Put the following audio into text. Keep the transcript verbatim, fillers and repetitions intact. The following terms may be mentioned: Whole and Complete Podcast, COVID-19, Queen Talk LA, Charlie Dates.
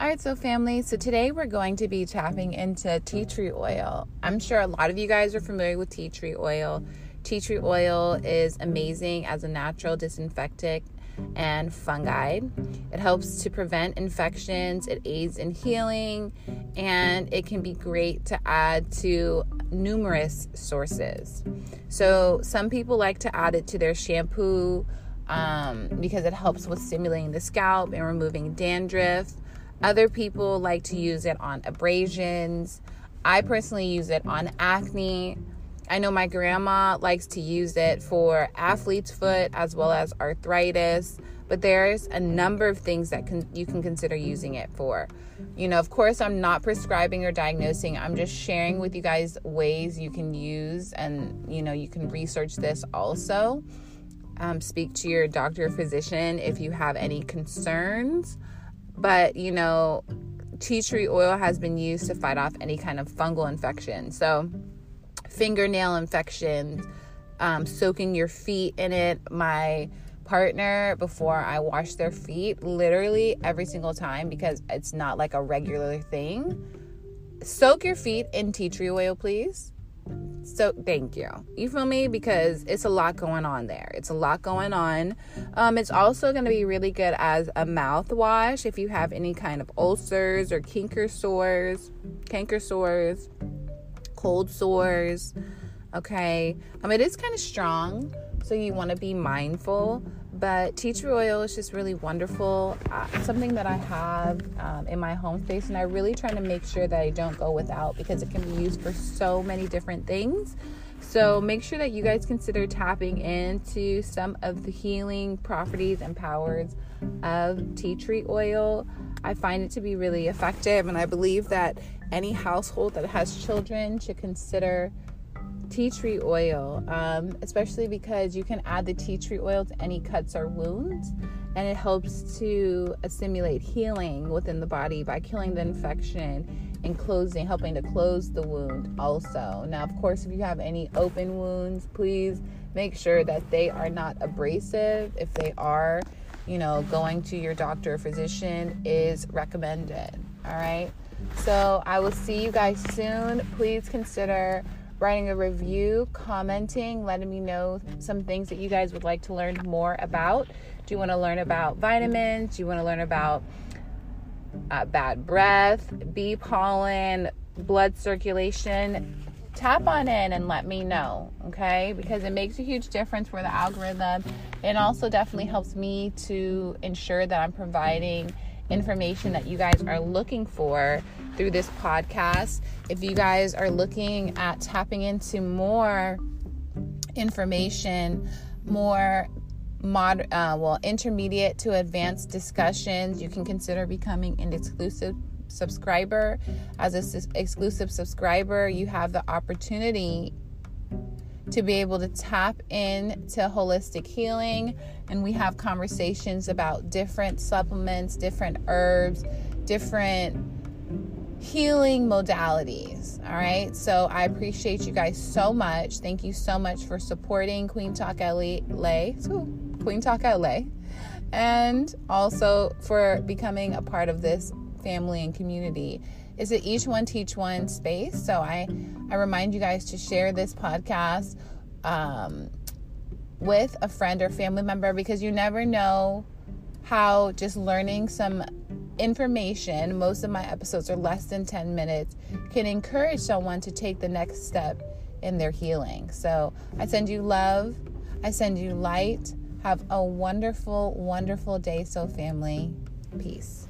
All right, so family, so today we're going to be tapping into tea tree oil. I'm sure a lot of you guys are familiar with tea tree oil. Tea tree oil is amazing as a natural disinfectant and fungicide. It helps to prevent infections, it aids in healing, and it can be great to add to numerous sources. So some people like to add it to their shampoo um, because it helps with stimulating the scalp and removing dandruff. Other people like to use it on abrasions. I personally use it on acne. I know my grandma likes to use it for athlete's foot as well as arthritis, but there's a number of things that can, you can consider using it for. You know, of course, I'm not prescribing or diagnosing. I'm just sharing with you guys ways you can use, and, you know, you can research this also. Um, speak to your doctor or physician if you have any concerns, but, you know, tea tree oil has been used to fight off any kind of fungal infection. So fingernail infections, um, soaking your feet in it. My partner, before I wash their feet, literally every single time, because it's not like a regular thing, soak your feet in tea tree oil, please. So thank you. You feel me? Because it's a lot going on there. It's a lot going on. Um, it's also going to be really good as a mouthwash if you have any kind of ulcers or canker sores, canker sores. cold sores. Okay. Um, it is kind of strong, so you want to be mindful, but tea tree oil is just really wonderful. Uh, something that I have um, in my home space, and I really try to make sure that I don't go without because it can be used for so many different things. So make sure that you guys consider tapping into some of the healing properties and powers of tea tree oil. I find it to be really effective, and I believe that any household that has children should consider tea tree oil, um, especially because you can add the tea tree oil to any cuts or wounds, and it helps to stimulate healing within the body by killing the infection and closing, helping to close the wound also. Now, of course, if you have any open wounds, please make sure that they are not abrasive. If they are, you know, going to your doctor or physician is recommended. All right. So I will see you guys soon. Please consider writing a review, commenting, letting me know some things that you guys would like to learn more about. Do you want to learn about vitamins? Do you want to learn about uh, bad breath, bee pollen, blood circulation? Tap on in and let me know, okay? Because it makes a huge difference for the algorithm. It also definitely helps me to ensure that I'm providing information that you guys are looking for through this podcast. If you guys are looking at tapping into more information, more mod, uh, well, intermediate to advanced discussions, you can consider becoming an exclusive subscriber. As an s- exclusive subscriber, you have the opportunity to be able to tap into holistic healing. And we have conversations about different supplements, different herbs, different healing modalities. All right. So I appreciate you guys so much. Thank you so much for supporting Queen Talk L A. Queen Talk L A. And also for becoming a part of this family and community. Is it each one teach one space? So I, I remind you guys to share this podcast um, with a friend or family member, because you never know how just learning some information, most of my episodes are less than ten minutes, can encourage someone to take the next step in their healing. So I send you love. I send you light. Have a wonderful, wonderful day. So family, peace.